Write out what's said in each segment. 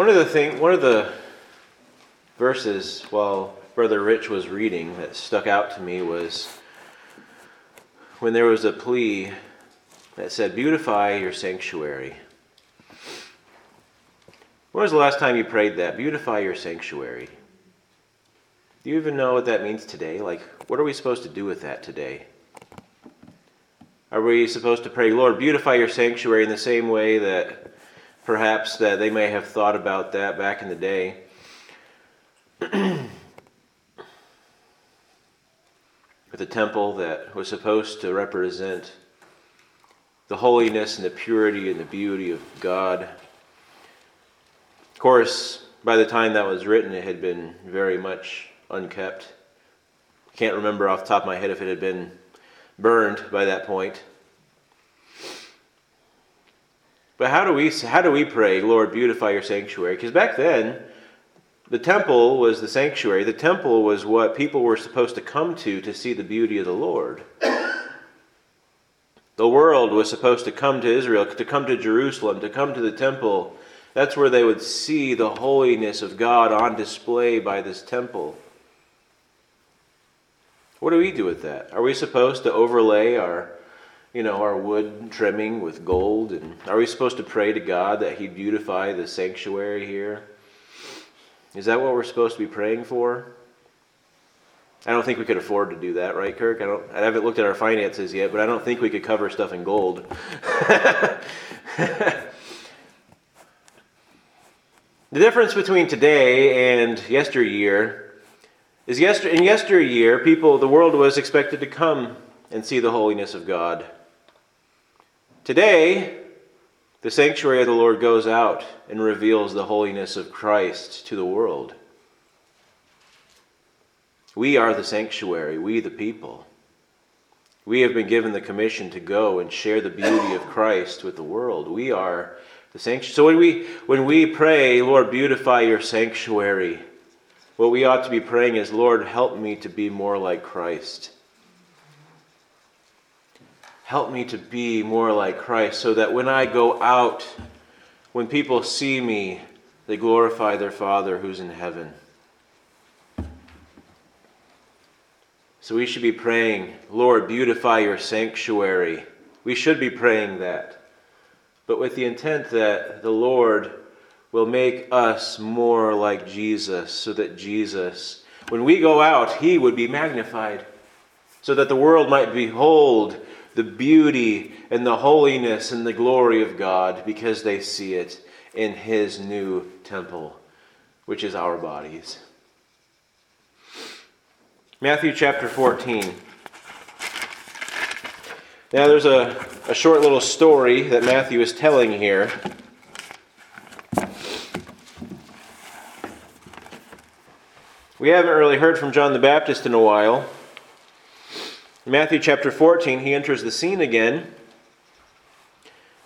One of the verses while Brother Rich was reading that stuck out to me was when there was a plea that said, "Beautify your sanctuary." When was the last time you prayed that? Beautify your sanctuary. Do you even know what that means today? Like, what are we supposed to do with that today? Are we supposed to pray, "Lord, beautify your sanctuary," in the same way that perhaps that they may have thought about that back in the day? With a temple that was supposed to represent the holiness and the purity and the beauty of God. Of course, by the time that was written, it had been very much unkept. Can't remember off the top of my head if it had been burned by that point. But how do we pray, "Lord, beautify your sanctuary"? Because back then, the temple was the sanctuary. The temple was what people were supposed to come to see the beauty of the Lord. The world was supposed to come to Israel, to come to Jerusalem, to come to the temple. That's where they would see the holiness of God on display by this temple. What do we do with that? Are we supposed to overlay our wood trimming with gold? And are we supposed to pray to God that He'd beautify the sanctuary here? Is that what we're supposed to be praying for? I don't think we could afford to do that, right, Kirk? I haven't looked at our finances yet, but I don't think we could cover stuff in gold. The difference between today and yesteryear is in yesteryear, the world was expected to come and see the holiness of God. Today, the sanctuary of the Lord goes out and reveals the holiness of Christ to the world. We are the sanctuary, we the people. We have been given the commission to go and share the beauty of Christ with the world. We are the sanctuary. So when we pray, "Lord, beautify your sanctuary," what we ought to be praying is, "Lord, help me to be more like Christ. Help me to be more like Christ so that when I go out, when people see me, they glorify their Father who's in heaven." So we should be praying, "Lord, beautify your sanctuary." We should be praying that, but with the intent that the Lord will make us more like Jesus so that Jesus, when we go out, He would be magnified so that the world might behold the beauty and the holiness and the glory of God because they see it in His new temple, which is our bodies. Matthew chapter 14. Now there's a short little story that Matthew is telling here. We haven't really heard from John the Baptist in a while. In Matthew chapter 14, he enters the scene again.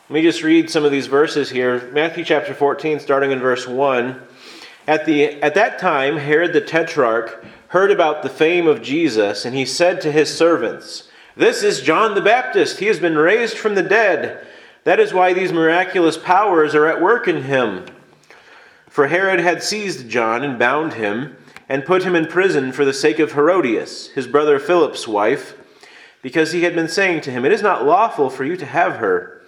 Let me just read some of these verses here. Matthew chapter 14, starting in verse 1. At that time, Herod the Tetrarch heard about the fame of Jesus, and he said to his servants, "This is John the Baptist. He has been raised from the dead. That is why these miraculous powers are at work in him." For Herod had seized John and bound him, and put him in prison for the sake of Herodias, his brother Philip's wife, because he had been saying to him, "It is not lawful for you to have her."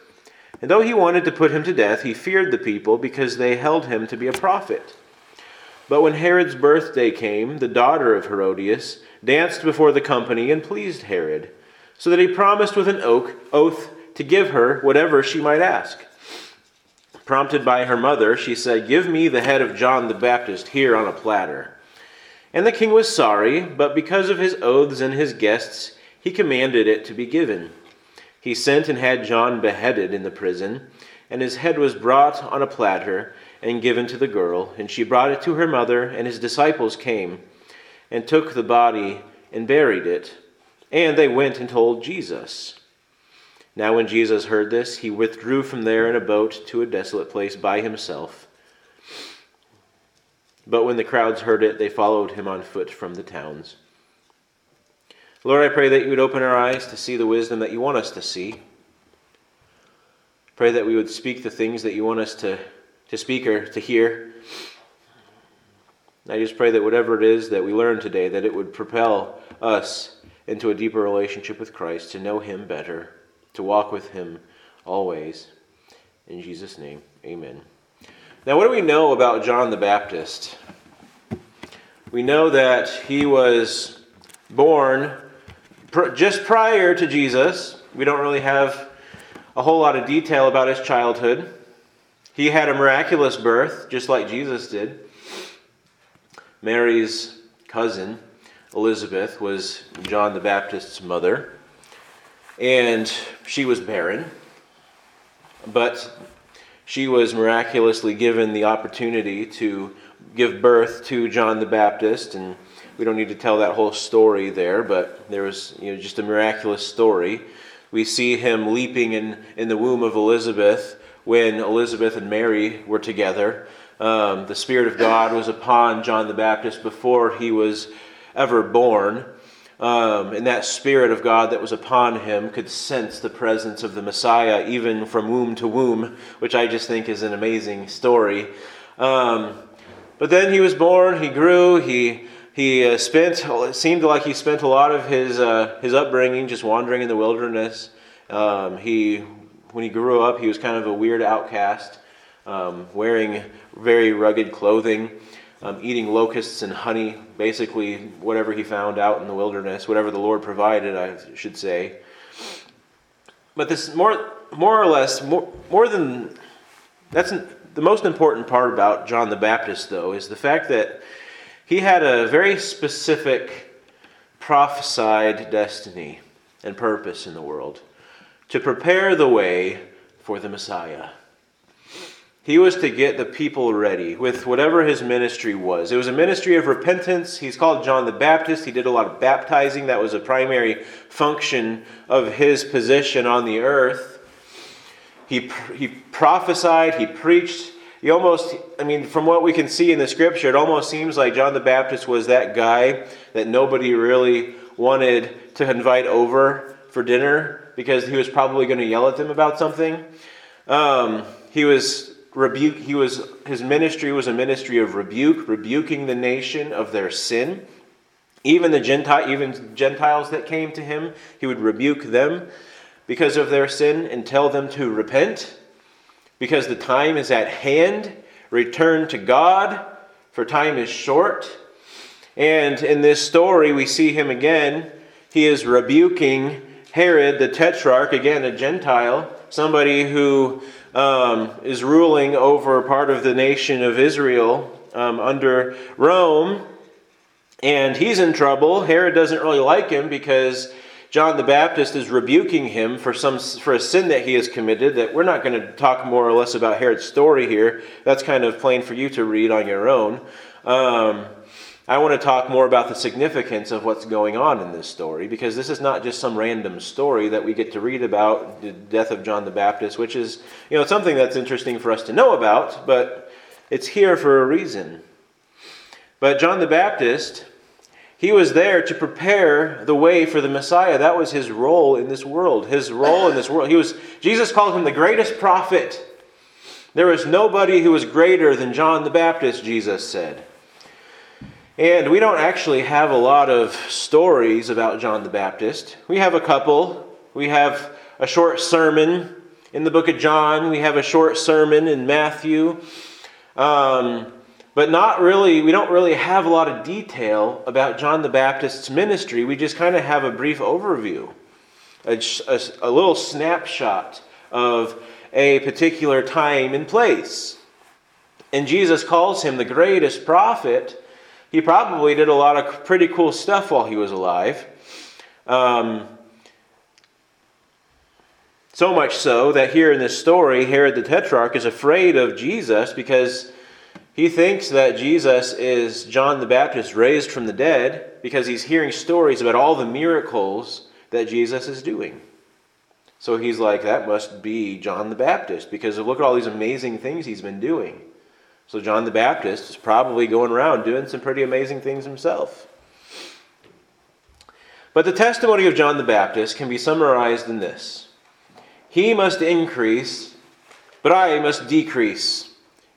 And though he wanted to put him to death, he feared the people because they held him to be a prophet. But when Herod's birthday came, the daughter of Herodias danced before the company and pleased Herod, so that he promised with an oath to give her whatever she might ask. Prompted by her mother, she said, "Give me the head of John the Baptist here on a platter." And the king was sorry, but because of his oaths and his guests, he commanded it to be given. He sent and had John beheaded in the prison, and his head was brought on a platter and given to the girl, and she brought it to her mother, and his disciples came and took the body and buried it, and they went and told Jesus. Now when Jesus heard this, he withdrew from there in a boat to a desolate place by himself. But when the crowds heard it, they followed him on foot from the towns. Lord, I pray that you would open our eyes to see the wisdom that you want us to see. Pray that we would speak the things that you want us to to speak or to hear. I just pray that whatever it is that we learn today, that it would propel us into a deeper relationship with Christ, to know Him better, to walk with Him always. In Jesus' name, amen. Now, what do we know about John the Baptist? We know that he was born just prior to Jesus. We don't really have a whole lot of detail about his childhood. He had a miraculous birth, just like Jesus did. Mary's cousin, Elizabeth, was John the Baptist's mother, and she was barren, but she was miraculously given the opportunity to give birth to John the Baptist, and we don't need to tell that whole story there, but there was just a miraculous story. We see him leaping in the womb of Elizabeth when Elizabeth and Mary were together. The Spirit of God was upon John the Baptist before he was ever born. And that Spirit of God that was upon him could sense the presence of the Messiah even from womb to womb, which I just think is an amazing story. But then he was born, he grew, it seemed like he spent a lot of his upbringing just wandering in the wilderness. When he grew up, he was kind of a weird outcast, wearing very rugged clothing, eating locusts and honey, basically whatever he found out in the wilderness, whatever the Lord provided, I should say. But this more or less, the most important part about John the Baptist, though, is the fact that he had a very specific prophesied destiny and purpose in the world, to prepare the way for the Messiah. He was to get the people ready with whatever his ministry was. It was a ministry of repentance. He's called John the Baptist. He did a lot of baptizing. That was a primary function of his position on the earth. He prophesied, he preached. From what we can see in the scripture, it almost seems like John the Baptist was that guy that nobody really wanted to invite over for dinner because he was probably going to yell at them about something. He was rebuked. His ministry was a ministry of rebuke, rebuking the nation of their sin. Even Gentiles that came to him, he would rebuke them because of their sin and tell them to repent. Because the time is at hand, return to God, for time is short. And in this story, we see him again. He is rebuking Herod the Tetrarch, again a Gentile, somebody who is ruling over part of the nation of Israel under Rome. And he's in trouble. Herod doesn't really like him because John the Baptist is rebuking him for a sin that he has committed. That we're not going to talk more or less about Herod's story here. That's kind of plain for you to read on your own. I want to talk more about the significance of what's going on in this story, because this is not just some random story that we get to read about the death of John the Baptist, which is something that's interesting for us to know about, but it's here for a reason. But John the Baptist, he was there to prepare the way for the Messiah. That was his role in this world. Jesus called him the greatest prophet. There was nobody who was greater than John the Baptist, Jesus said. And we don't actually have a lot of stories about John the Baptist. We have a couple. We have a short sermon in the book of John. We have a short sermon in Matthew. But not really, we don't really have a lot of detail about John the Baptist's ministry. We just kind of have a brief overview, a little snapshot of a particular time and place. And Jesus calls him the greatest prophet. He probably did a lot of pretty cool stuff while he was alive. So much so that here in this story, Herod the Tetrarch is afraid of Jesus because he thinks that Jesus is John the Baptist raised from the dead, because he's hearing stories about all the miracles that Jesus is doing. So he's like, that must be John the Baptist, because look at all these amazing things he's been doing. So John the Baptist is probably going around doing some pretty amazing things himself. But the testimony of John the Baptist can be summarized in this: he must increase, but I must decrease.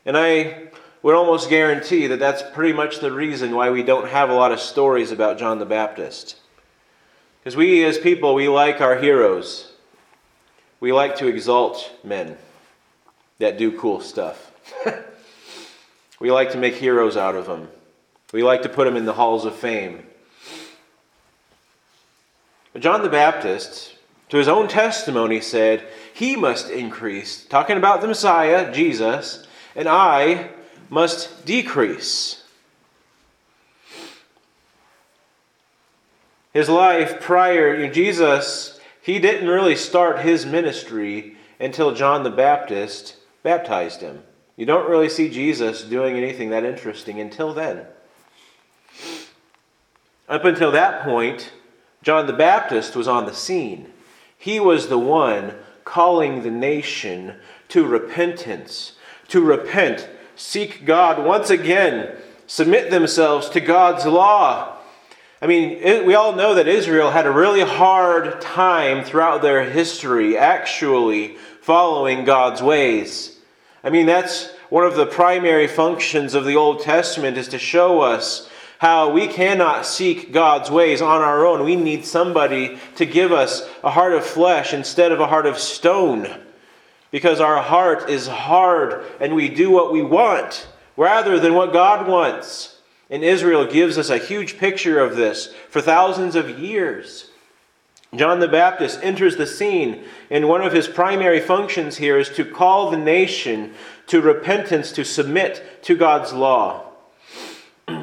And I would almost guarantee that that's pretty much the reason why we don't have a lot of stories about John the Baptist. Because we as people, we like our heroes. We like to exalt men that do cool stuff. We like to make heroes out of them. We like to put them in the halls of fame. But John the Baptist, to his own testimony, said, "He must increase," talking about the Messiah, Jesus, "and I must decrease." His life prior, Jesus, he didn't really start his ministry until John the Baptist baptized him. You don't really see Jesus doing anything that interesting until then. Up until that point, John the Baptist was on the scene. He was the one calling the nation to repentance, to repent, seek God once again, submit themselves to God's law. I mean, we all know that Israel had a really hard time throughout their history actually following God's ways. I mean, that's one of the primary functions of the Old Testament, is to show us how we cannot seek God's ways on our own. We need somebody to give us a heart of flesh instead of a heart of stone, because our heart is hard and we do what we want rather than what God wants. And Israel gives us a huge picture of this for thousands of years. John the Baptist enters the scene, and one of his primary functions here is to call the nation to repentance, to submit to God's law,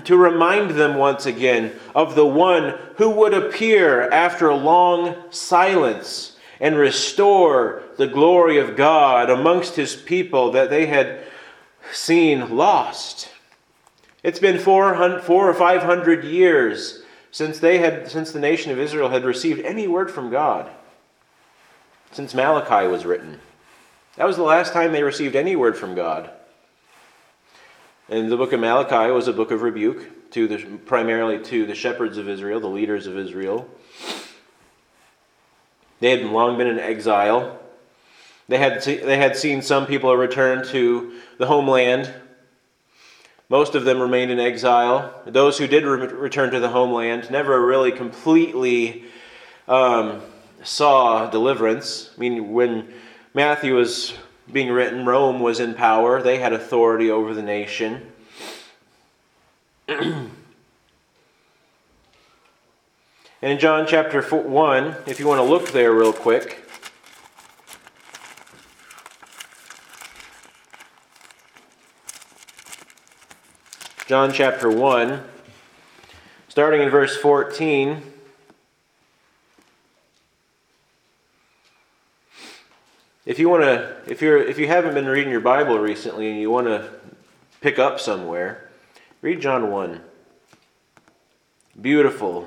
to remind them once again of the one who would appear after a long silence and restore the glory of God amongst his people that they had seen lost. It's been 400 or 500 years since the nation of Israel had received any word from God. Since Malachi was written. That was the last time they received any word from God. And the book of Malachi was a book of rebuke primarily to the shepherds of Israel, the leaders of Israel. They had long been in exile. They had seen some people return to the homeland. Most of them remained in exile. Those who did return to the homeland never really completely saw deliverance. I mean, when Matthew was being written, Rome was in power. They had authority over the nation. And in John chapter 1, if you want to look there real quick, John chapter 1, starting in verse 14. If you haven't been reading your Bible recently and you want to pick up somewhere, read John 1. Beautiful,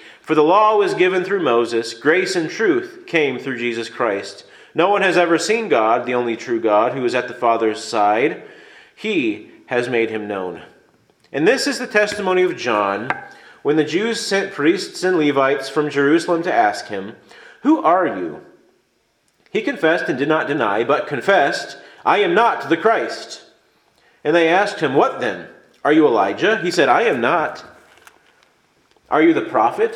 For the law was given through Moses, grace and truth came through Jesus Christ. No one has ever seen God, the only true God, who is at the Father's side. He has made him known. And this is the testimony of John, when the Jews sent priests and Levites from Jerusalem to ask him, 'Who are you?' He confessed and did not deny, but confessed, 'I am not the Christ.' And they asked him, 'What then? Are you Elijah?' He said, 'I am not.' 'Are you the prophet?'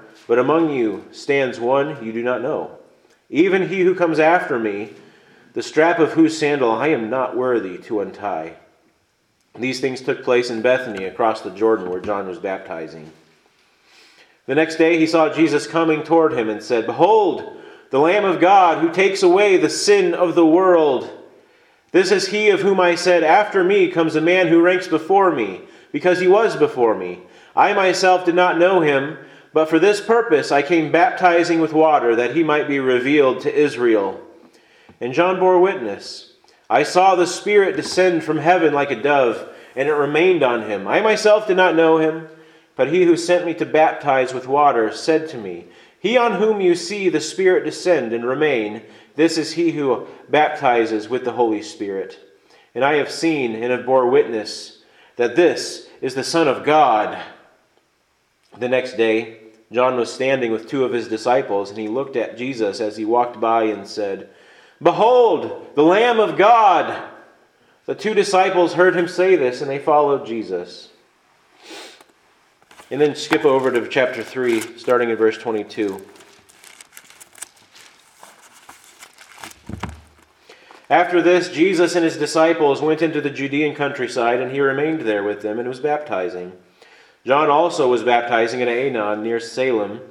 but among you stands one you do not know, even he who comes after me, the strap of whose sandal I am not worthy to untie.' These things took place in Bethany, across the Jordan, where John was baptizing. The next day he saw Jesus coming toward him and said, "Behold, the Lamb of God who takes away the sin of the world. This is he of whom I said, 'After me comes a man who ranks before me, because he was before me.' I myself did not know him, but for this purpose I came baptizing with water, that he might be revealed to Israel. And John bore witness. I saw the Spirit descend from heaven like a dove, and it remained on him. I myself did not know him, but he who sent me to baptize with water said to me, 'He on whom you see the Spirit descend and remain, this is he who baptizes with the Holy Spirit.' And I have seen and have bore witness that this is the Son of God." The next day, John was standing with two of his disciples, and he looked at Jesus as he walked by and said, "Behold, the Lamb of God!" The two disciples heard him say this, and they followed Jesus. And then skip over to chapter 3, starting in verse 22. "After this, Jesus and his disciples went into the Judean countryside, and he remained there with them and was baptizing. John also was baptizing at Aenon near Salem,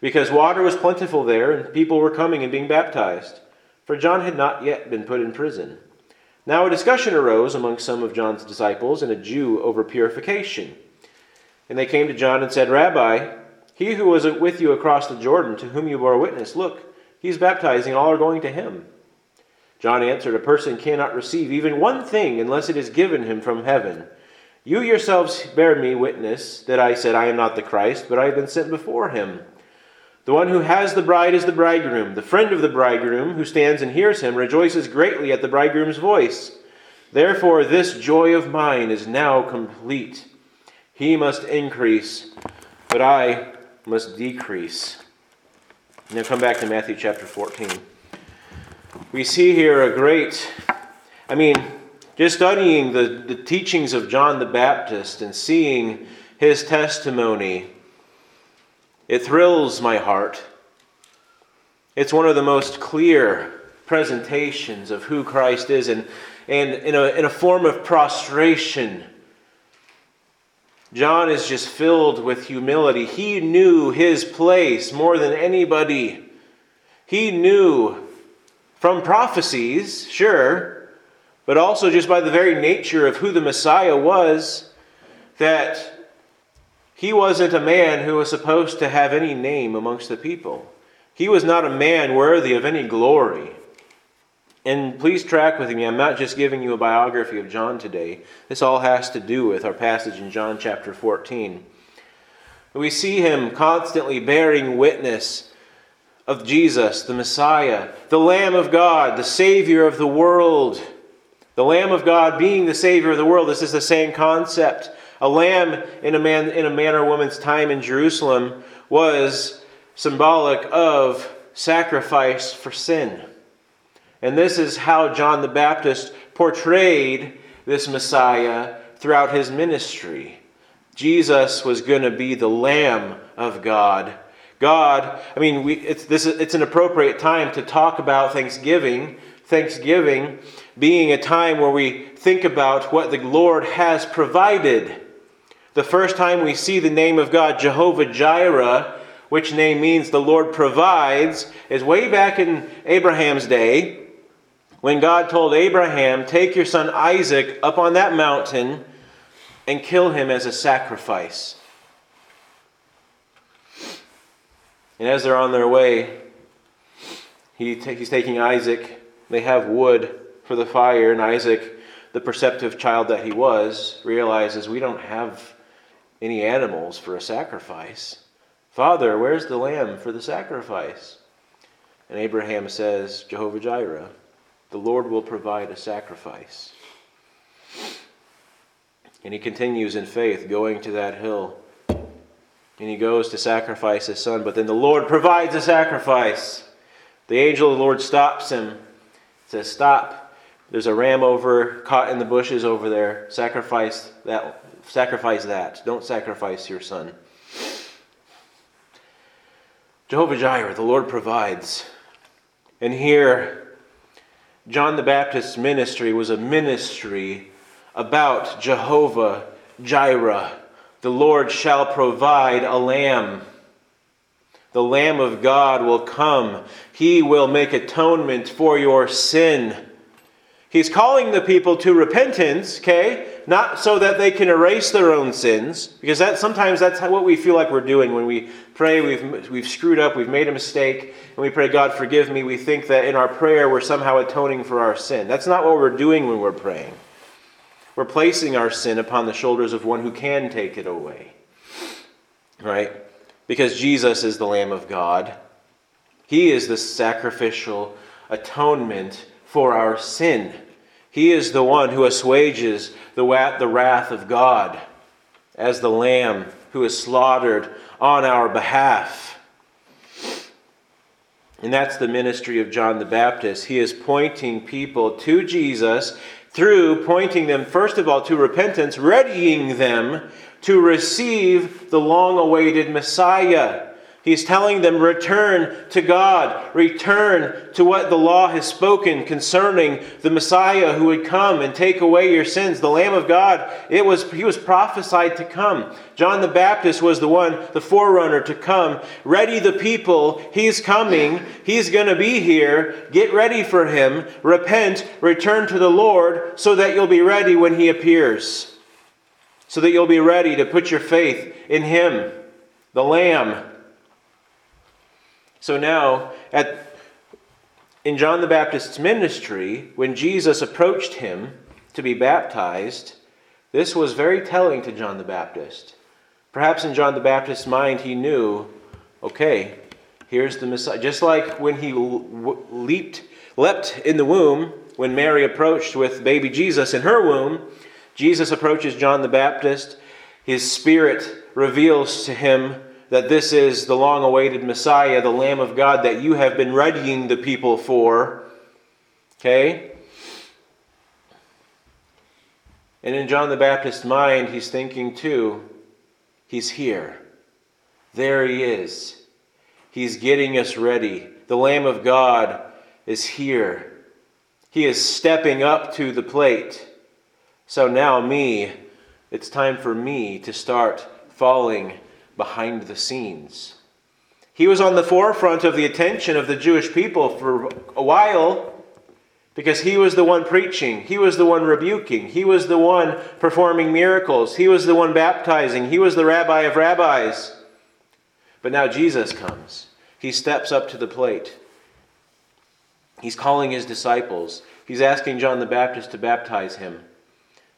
because water was plentiful there, and people were coming and being baptized, for John had not yet been put in prison. Now a discussion arose among some of John's disciples and a Jew over purification. And they came to John and said, 'Rabbi, he who was with you across the Jordan, to whom you bore witness, look, he's baptizing, and all are going to him.' John answered, 'A person cannot receive even one thing unless it is given him from heaven. You yourselves bear me witness that I said, I am not the Christ, but I have been sent before him. The one who has the bride is the bridegroom. The friend of the bridegroom who stands and hears him rejoices greatly at the bridegroom's voice. Therefore this joy of mine is now complete. He must increase, but I must decrease.'" Now come back to Matthew chapter 14. We see here a great, just studying the teachings of John the Baptist and seeing his testimony, it thrills my heart. It's one of the most clear presentations of who Christ is, and in a form of prostration. John is just filled with humility. He knew his place more than anybody. He knew from prophecies, sure, but also just by the very nature of who the Messiah was, that he wasn't a man who was supposed to have any name amongst the people. He was not a man worthy of any glory. And please track with me. I'm not just giving you a biography of John today. This all has to do with our passage in John chapter 14. We see him constantly bearing witness of Jesus, the Messiah, the Lamb of God, the Savior of the world. The Lamb of God being the Savior of the world. This is the same concept. A lamb in a man or woman's time in Jerusalem was symbolic of sacrifice for sin. And this is how John the Baptist portrayed this Messiah throughout his ministry. Jesus was going to be the Lamb of God. It's an appropriate time to talk about Thanksgiving. Thanksgiving being a time where we think about what the Lord has provided. The first time we see the name of God, Jehovah Jireh, which name means the Lord provides, is way back in Abraham's day, when God told Abraham, "Take your son Isaac up on that mountain and kill him as a sacrifice." And as they're on their way, he's taking Isaac. They have wood for the fire, and Isaac, the perceptive child that he was, realizes, "We don't have any animals for a sacrifice. Father, where's the lamb for the sacrifice?" And Abraham says, "Jehovah Jireh, the Lord will provide a sacrifice." And he continues in faith, going to that hill. And he goes to sacrifice his son, but then the Lord provides a sacrifice. The angel of the Lord stops him, says, "Stop. There's a ram caught in the bushes over there. Sacrifice that. Don't sacrifice your son." Jehovah Jireh, the Lord provides. And here, John the Baptist's ministry was a ministry about Jehovah Jireh. The Lord shall provide a lamb. The Lamb of God will come. He will make atonement for your sin. He's calling the people to repentance, okay? Not so that they can erase their own sins, because that sometimes that's what we feel like we're doing when we pray. We've screwed up, we've made a mistake, and we pray, God, forgive me. We think that in our prayer we're somehow atoning for our sin. That's not what we're doing when we're praying. We're placing our sin upon the shoulders of one who can take it away, right? Because Jesus is the Lamb of God. He is the sacrificial atonement for our sin. He is the one who assuages the wrath of God as the Lamb who is slaughtered on our behalf. And that's the ministry of John the Baptist. He is pointing people to Jesus through pointing them, first of all, to repentance, readying them to receive the long-awaited Messiah. He's telling them, return to God. Return to what the law has spoken concerning the Messiah who would come and take away your sins. The Lamb of God, he was prophesied to come. John the Baptist was the one, the forerunner to come. Ready the people. He's coming. He's going to be here. Get ready for him. Repent. Return to the Lord so that you'll be ready when he appears. So that you'll be ready to put your faith in him, the Lamb. So now, in John the Baptist's ministry, when Jesus approached him to be baptized, this was very telling to John the Baptist. Perhaps in John the Baptist's mind, he knew, okay, here's the Messiah. Just like when he leapt in the womb, when Mary approached with baby Jesus in her womb, Jesus approaches John the Baptist. His spirit reveals to him that this is the long-awaited Messiah, the Lamb of God that you have been readying the people for. Okay? And in John the Baptist's mind, he's thinking too, he's here. There he is. He's getting us ready. The Lamb of God is here. He is stepping up to the plate. So now it's time for me to start falling behind the scenes. He was on the forefront of the attention of the Jewish people for a while because he was the one preaching. He was the one rebuking. He was the one performing miracles. He was the one baptizing. He was the rabbi of rabbis. But now Jesus comes. He steps up to the plate. He's calling his disciples. He's asking John the Baptist to baptize him.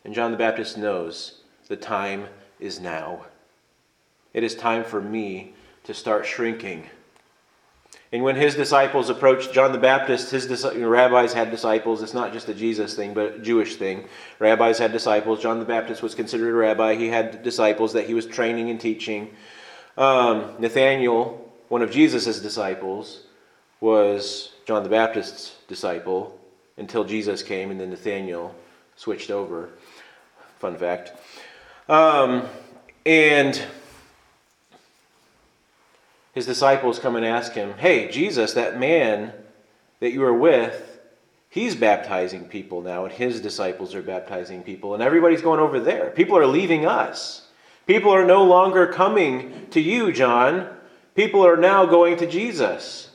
And John the Baptist knows the time is now. It is time for me to start shrinking. And when his disciples approached John the Baptist, rabbis had disciples. It's not just a Jesus thing, but a Jewish thing. Rabbis had disciples. John the Baptist was considered a rabbi. He had disciples that he was training and teaching. Nathanael, one of Jesus' disciples, was John the Baptist's disciple until Jesus came, and then Nathanael switched over. Fun fact. And his disciples come and ask him, hey, Jesus, that man that you were with, he's baptizing people now, and his disciples are baptizing people, and everybody's going over there. People are leaving us. People are no longer coming to you, John. People are now going to Jesus.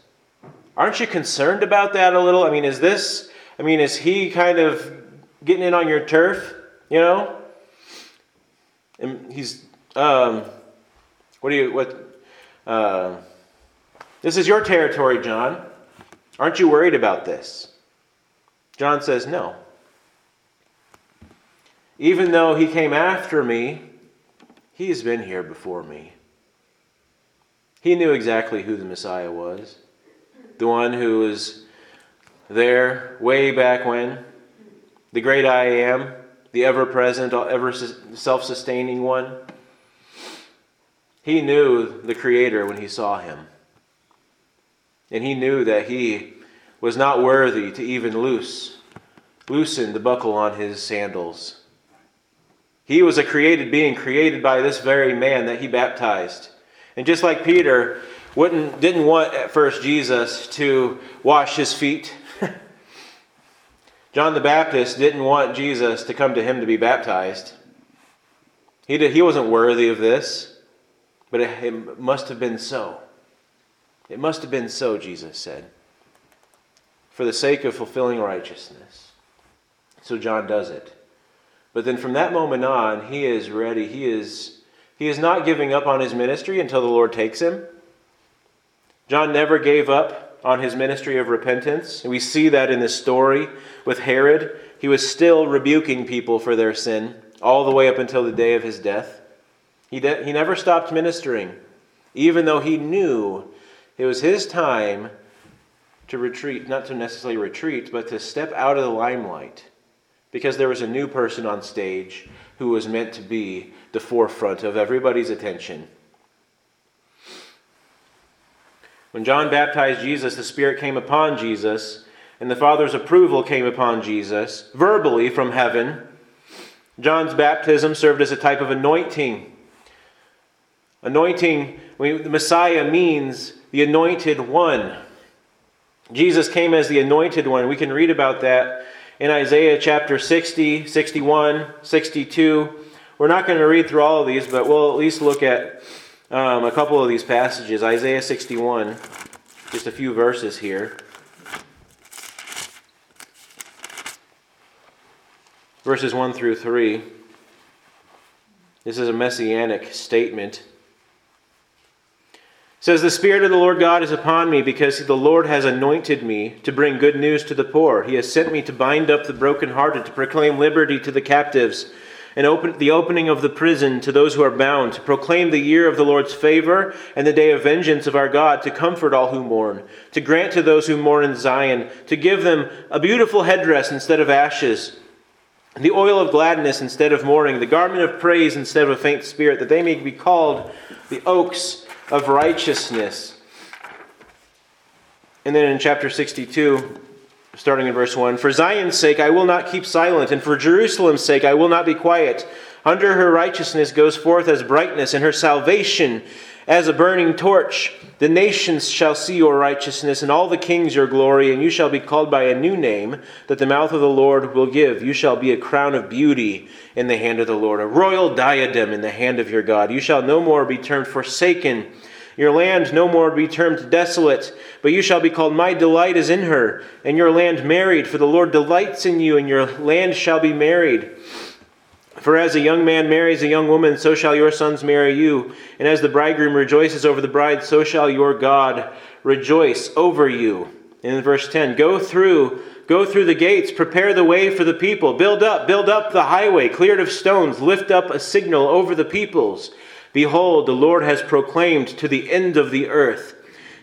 Aren't you concerned about that a little? Is he kind of getting in on your turf, you know? And he's, this is your territory, John. Aren't you worried about this? John says, no. Even though he came after me, he's been here before me. He knew exactly who the Messiah was. The one who was there way back when. The great I am. The ever-present, ever self-sustaining one. He knew the Creator when he saw him. And he knew that he was not worthy to even loosen the buckle on his sandals. He was a created being, created by this very man that he baptized. And just like Peter didn't want at first Jesus to wash his feet, John the Baptist didn't want Jesus to come to him to be baptized. He wasn't worthy of this. But it must have been so. It must have been so, Jesus said, for the sake of fulfilling righteousness. So John does it. But then from that moment on, he is ready. He is not giving up on his ministry until the Lord takes him. John never gave up on his ministry of repentance. We see that in this story with Herod. He was still rebuking people for their sin all the way up until the day of his death. He never stopped ministering, even though he knew it was his time to retreat, not to necessarily retreat, but to step out of the limelight, because there was a new person on stage who was meant to be the forefront of everybody's attention. When John baptized Jesus, the Spirit came upon Jesus, and the Father's approval came upon Jesus, verbally from heaven. John's baptism served as a type of anointing. Anointing, the Messiah means the anointed one. Jesus came as the anointed one. We can read about that in Isaiah chapter 60, 61, 62. We're not going to read through all of these, but we'll at least look at a couple of these passages. Isaiah 61, just a few verses here. Verses 1 through 3. This is a messianic statement. It says, "The Spirit of the Lord God is upon me, because the Lord has anointed me to bring good news to the poor. He has sent me to bind up the brokenhearted, to proclaim liberty to the captives, and the opening of the prison to those who are bound, to proclaim the year of the Lord's favor and the day of vengeance of our God, to comfort all who mourn, to grant to those who mourn in Zion, to give them a beautiful headdress instead of ashes, the oil of gladness instead of mourning, the garment of praise instead of a faint spirit, that they may be called the oaks of righteousness." And then in chapter 62, starting in verse 1, "For Zion's sake I will not keep silent, and for Jerusalem's sake I will not be quiet. Under her righteousness goes forth as brightness, and her salvation as a burning torch. The nations shall see your righteousness, and all the kings your glory, and you shall be called by a new name that the mouth of the Lord will give. You shall be a crown of beauty in the hand of the Lord, a royal diadem in the hand of your God. You shall no more be termed forsaken, your land no more be termed desolate, but you shall be called, my delight is in her, and your land married, for the Lord delights in you, and your land shall be married. For as a young man marries a young woman, so shall your sons marry you. And as the bridegroom rejoices over the bride, so shall your God rejoice over you." And in verse 10, Go through the gates, prepare the way for the people. Build up the highway, cleared of stones. Lift up a signal over the peoples. Behold, the Lord has proclaimed to the end of the earth.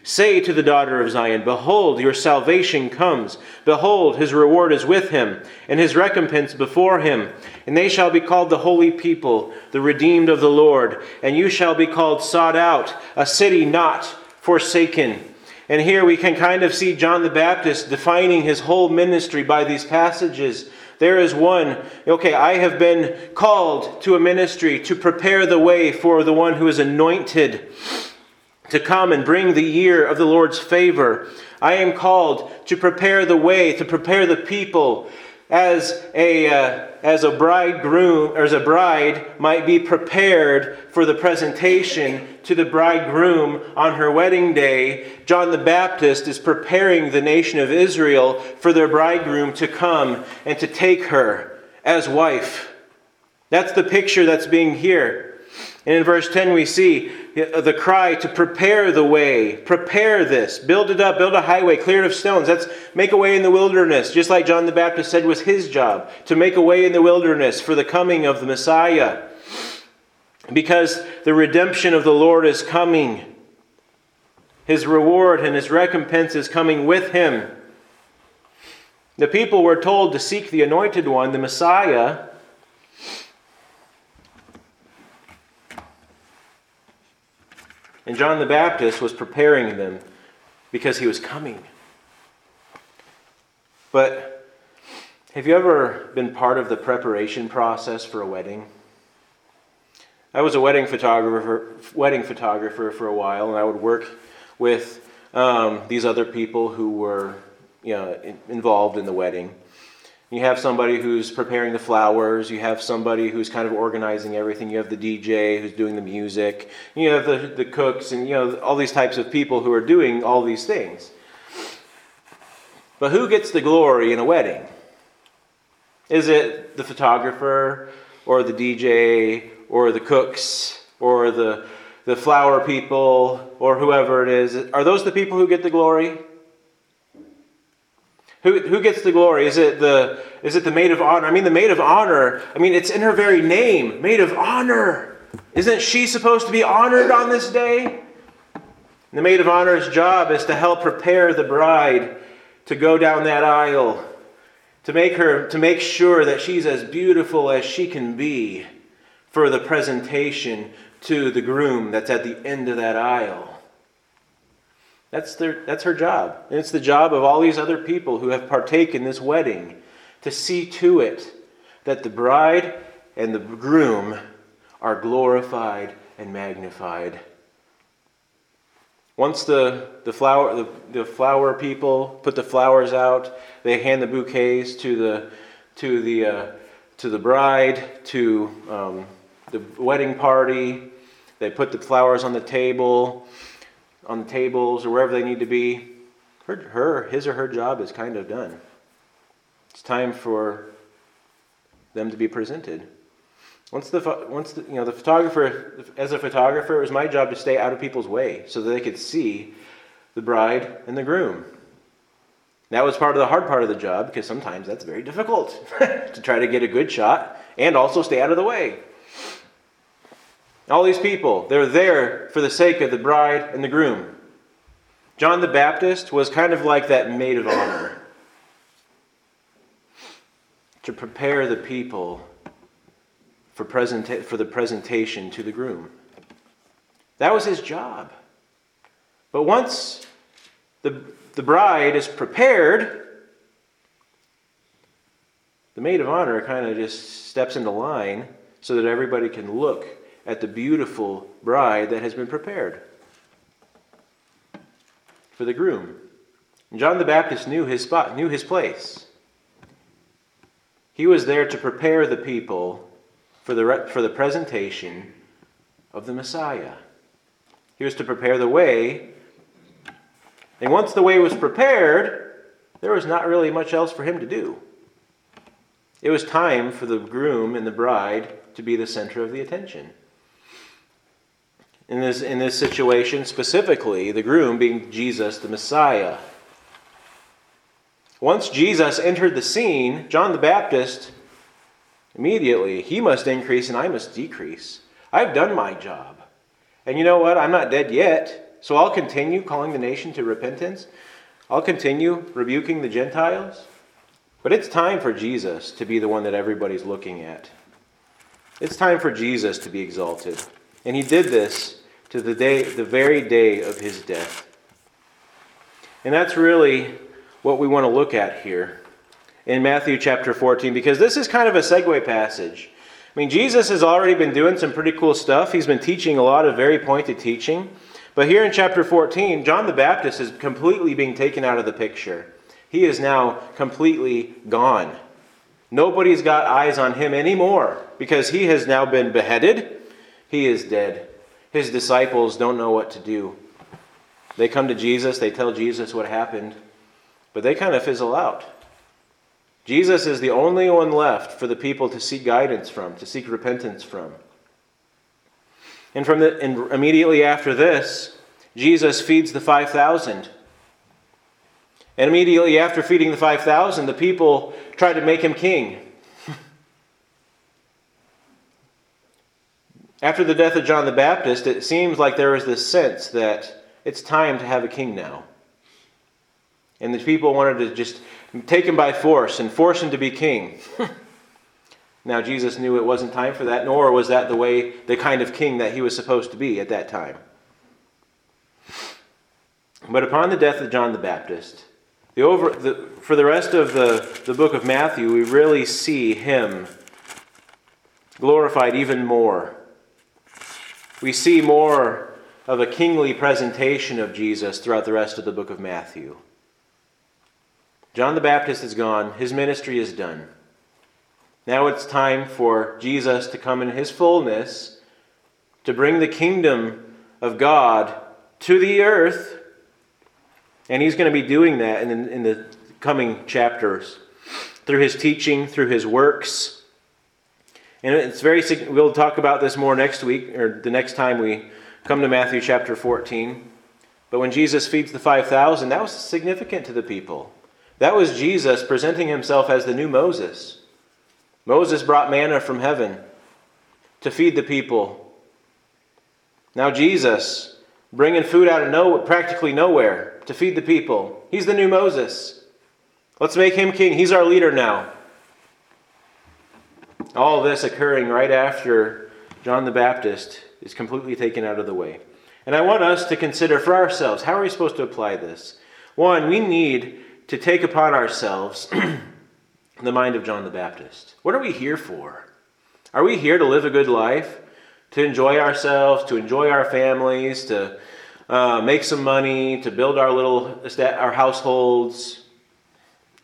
Say to the daughter of Zion, behold, your salvation comes. Behold, his reward is with him, and his recompense before him. And they shall be called the holy people, the redeemed of the Lord. And you shall be called sought out, a city not forsaken. And here we can kind of see John the Baptist defining his whole ministry by these passages. There is one, I have been called to a ministry to prepare the way for the one who is anointed to come and bring the year of the Lord's favor. I am called to prepare the way, to prepare the people as a bridegroom, or as a bride might be prepared for the presentation to the bridegroom on her wedding day. John the Baptist is preparing the nation of Israel for their bridegroom to come and to take her as wife. That's the picture that's being here. And in verse 10 we see the cry to prepare the way, prepare this, build it up, build a highway, cleared of stones. That's make a way in the wilderness, just like John the Baptist said was his job, to make a way in the wilderness for the coming of the Messiah, because the redemption of the Lord is coming. His reward and his recompense is coming with him. The people were told to seek the anointed one, the Messiah, and John the Baptist was preparing them because he was coming. But have you ever been part of the preparation process for a wedding? I was a wedding photographer for a while, and I would work with these other people who were involved in the wedding. You have somebody who's preparing the flowers. You have somebody who's kind of organizing everything. You have the DJ who's doing the music. You have the cooks and, you know, all these types of people who are doing all these things. But who gets the glory in a wedding? Is it the photographer or the DJ or the cooks or the flower people or whoever it is? Are those the people who get the glory? Who gets the glory? Is it the maid of honor? I mean, the maid of honor, I mean, it's in her very name, maid of honor. Isn't she supposed to be honored on this day? And the maid of honor's job is to help prepare the bride to go down that aisle, to make sure that she's as beautiful as she can be for the presentation to the groom that's at the end of that aisle. That's her job. And it's the job of all these other people who have partaken in this wedding to see to it that the bride and the groom are glorified and magnified. Once the flower people put the flowers out, they hand the bouquets to the bride, to the wedding party. They put the flowers on the table, on the tables, or wherever they need to be. His or her job is kind of done. It's time for them to be presented. Once the photographer, as a photographer, it was my job to stay out of people's way so that they could see the bride and the groom. That was part of the hard part of the job, because sometimes that's very difficult to try to get a good shot and also stay out of the way. All these people, they're there for the sake of the bride and the groom. John the Baptist was kind of like that maid of honor to prepare the people for the presentation to the groom. That was his job. But once the bride is prepared, the maid of honor kind of just steps into line so that everybody can look at the beautiful bride that has been prepared for the groom. And John the Baptist knew his spot, knew his place. He was there to prepare the people for the presentation of the Messiah. He was to prepare the way. And once the way was prepared, there was not really much else for him to do. It was time for the groom and the bride to be the center of the attention. In this situation, specifically, the groom being Jesus, the Messiah. Once Jesus entered the scene, John the Baptist, immediately, he must increase and I must decrease. I've done my job. And you know what? I'm not dead yet, so I'll continue calling the nation to repentance. I'll continue rebuking the Gentiles. But it's time for Jesus to be the one that everybody's looking at. It's time for Jesus to be exalted. And he did this to the very day of his death. And that's really what we want to look at here in Matthew chapter 14, because this is kind of a segue passage. I mean, Jesus has already been doing some pretty cool stuff. He's been teaching a lot of very pointed teaching. But here in chapter 14, John the Baptist is completely being taken out of the picture. He is now completely gone. Nobody's got eyes on him anymore because he has now been beheaded. He is dead. His disciples don't know what to do. They come to Jesus. They tell Jesus what happened. But they kind of fizzle out. Jesus is the only one left for the people to seek guidance from, to seek repentance from. And immediately after this, Jesus feeds the 5,000. And immediately after feeding the 5,000, the people tried to make him king. After the death of John the Baptist, it seems like there was this sense that it's time to have a king now. And the people wanted to just take him by force and force him to be king. Now, Jesus knew it wasn't time for that, nor was that the kind of king that he was supposed to be at that time. But upon the death of John the Baptist, for the rest of the book of Matthew, we really see him glorified even more. We see more of a kingly presentation of Jesus throughout the rest of the book of Matthew. John the Baptist is gone. His ministry is done. Now it's time for Jesus to come in his fullness to bring the kingdom of God to the earth. And he's going to be doing that in the coming chapters through his teaching, through his works. And it's very significant. We'll talk about this more next week, or the next time we come to Matthew chapter 14. But when Jesus feeds the 5,000, that was significant to the people. That was Jesus presenting himself as the new Moses. Moses brought manna from heaven to feed the people. Now Jesus bringing food out of nowhere, practically nowhere, to feed the people. He's the new Moses. Let's make him king. He's our leader now. All this occurring right after John the Baptist is completely taken out of the way. And I want us to consider for ourselves, how are we supposed to apply this? One, we need to take upon ourselves the mind of John the Baptist. What are we here for? Are we here to live a good life? To enjoy ourselves, to enjoy our families, to make some money, to build our little our households,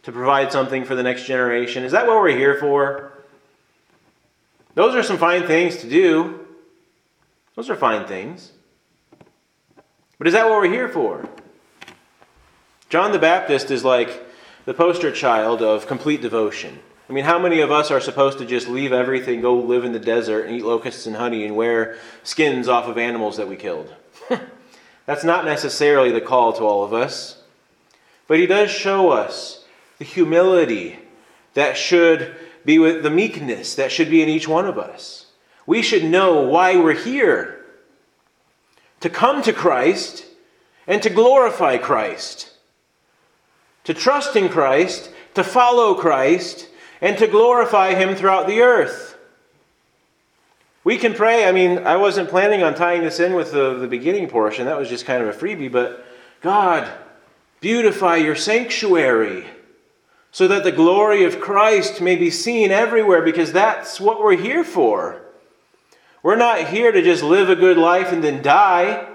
to provide something for the next generation? Is that what we're here for? Those are some fine things to do. Those are fine things. But is that what we're here for? John the Baptist is like the poster child of complete devotion. I mean, how many of us are supposed to just leave everything, go live in the desert and eat locusts and honey and wear skins off of animals that we killed? That's not necessarily the call to all of us. But he does show us the humility that should be with the meekness that should be in each one of us. We should know why we're here. To come to Christ and to glorify Christ. To trust in Christ, to follow Christ, and to glorify him throughout the earth. We can pray. I mean, I wasn't planning on tying this in with the beginning portion. That was just kind of a freebie. But God, beautify your sanctuary so that the glory of Christ may be seen everywhere, because that's what we're here for. We're not here to just live a good life and then die.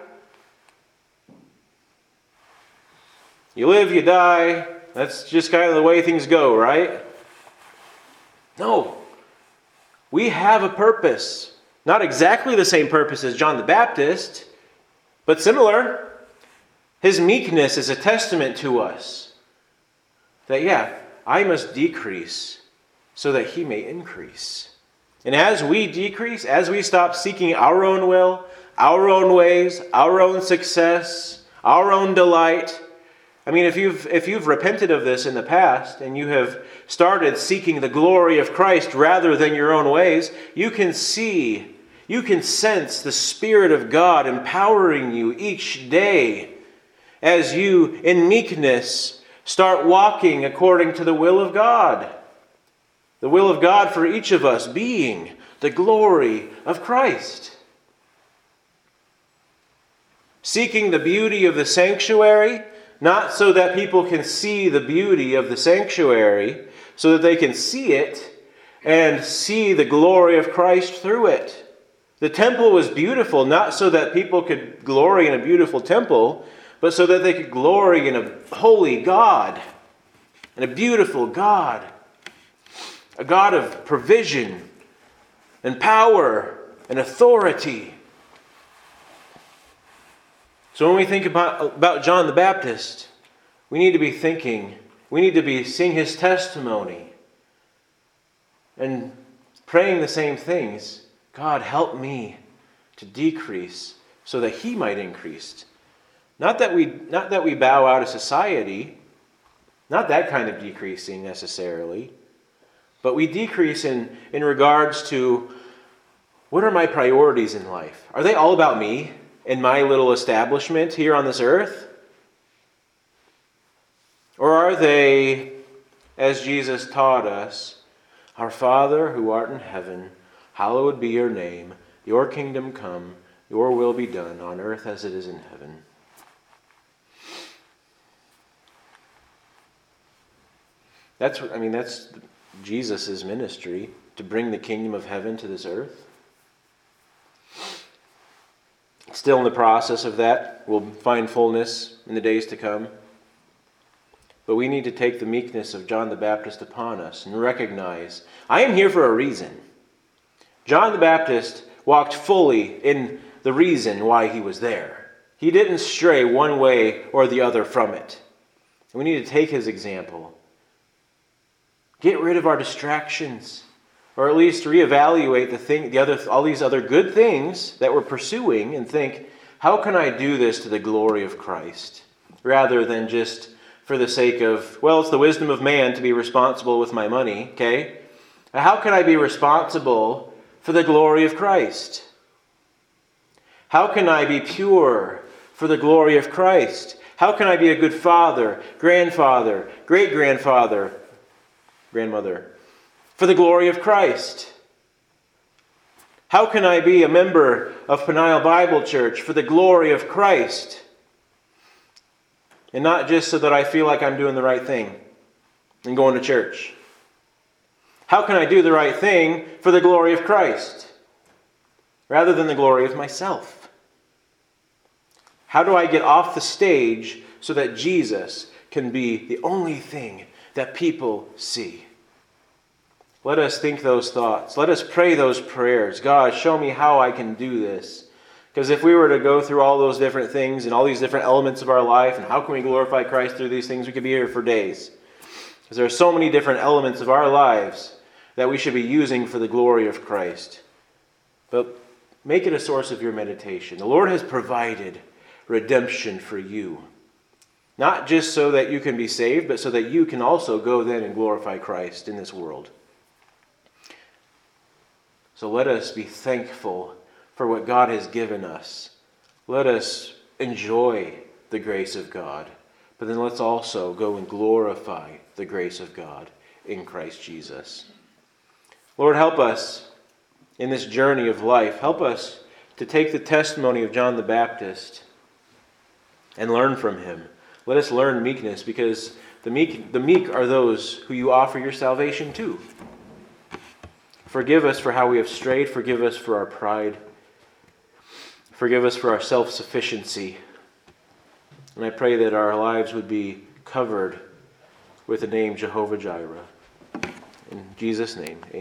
You live, you die. That's just kind of the way things go, right? No, we have a purpose. Not exactly the same purpose as John the Baptist, but similar. His meekness is a testament to us that, yeah, I must decrease so that he may increase. And as we decrease, as we stop seeking our own will, our own ways, our own success, our own delight, I mean, if you've repented of this in the past and you have started seeking the glory of Christ rather than your own ways, you can see, you can sense the Spirit of God empowering you each day as you, in meekness, start walking according to the will of God. The will of God for each of us being the glory of Christ. Seeking the beauty of the sanctuary, not so that people can see the beauty of the sanctuary, so that they can see it and see the glory of Christ through it. The temple was beautiful, not so that people could glory in a beautiful temple, but so that they could glory in a holy God, and a beautiful God, a God of provision and power and authority. So when we think about John the Baptist, we need to be thinking, we need to be seeing his testimony and praying the same things. God, help me to decrease so that he might increase. Not that we bow out of society, not that kind of decreasing necessarily, but we decrease in regards to what are my priorities in life? Are they all about me? In my little establishment here on this earth? Or are they, as Jesus taught us, Our Father who art in heaven, hallowed be your name, your kingdom come, your will be done on earth as it is in heaven. That's Jesus' ministry, to bring the kingdom of heaven to this earth. Still in the process of that, we'll find fullness in the days to come. But we need to take the meekness of John the Baptist upon us and recognize, I am here for a reason. John the Baptist walked fully in the reason why he was there. He didn't stray one way or the other from it. We need to take his example. Get rid of our distractions, or at least reevaluate all these other good things that we're pursuing, and think, how can I do this to the glory of Christ? Rather than just for the sake of, well, it's the wisdom of man to be responsible with my money, okay? How can I be responsible for the glory of Christ? How can I be pure for the glory of Christ? How can I be a good father, grandfather, great-grandfather, grandmother, for the glory of Christ? How can I be a member of Peniel Bible Church for the glory of Christ? And not just so that I feel like I'm doing the right thing and going to church. How can I do the right thing for the glory of Christ rather than the glory of myself? How do I get off the stage so that Jesus can be the only thing that people see? Let us think those thoughts. Let us pray those prayers. God, show me how I can do this. Because if we were to go through all those different things and all these different elements of our life and how can we glorify Christ through these things, we could be here for days. Because there are so many different elements of our lives that we should be using for the glory of Christ. But make it a source of your meditation. The Lord has provided redemption for you. Not just so that you can be saved, but so that you can also go then and glorify Christ in this world. So let us be thankful for what God has given us. Let us enjoy the grace of God. But then let's also go and glorify the grace of God in Christ Jesus. Lord, help us in this journey of life. Help us to take the testimony of John the Baptist and learn from him. Let us learn meekness, because the meek are those who you offer your salvation to. Forgive us for how we have strayed. Forgive us for our pride. Forgive us for our self-sufficiency. And I pray that our lives would be covered with the name Jehovah Jireh. In Jesus' name, amen.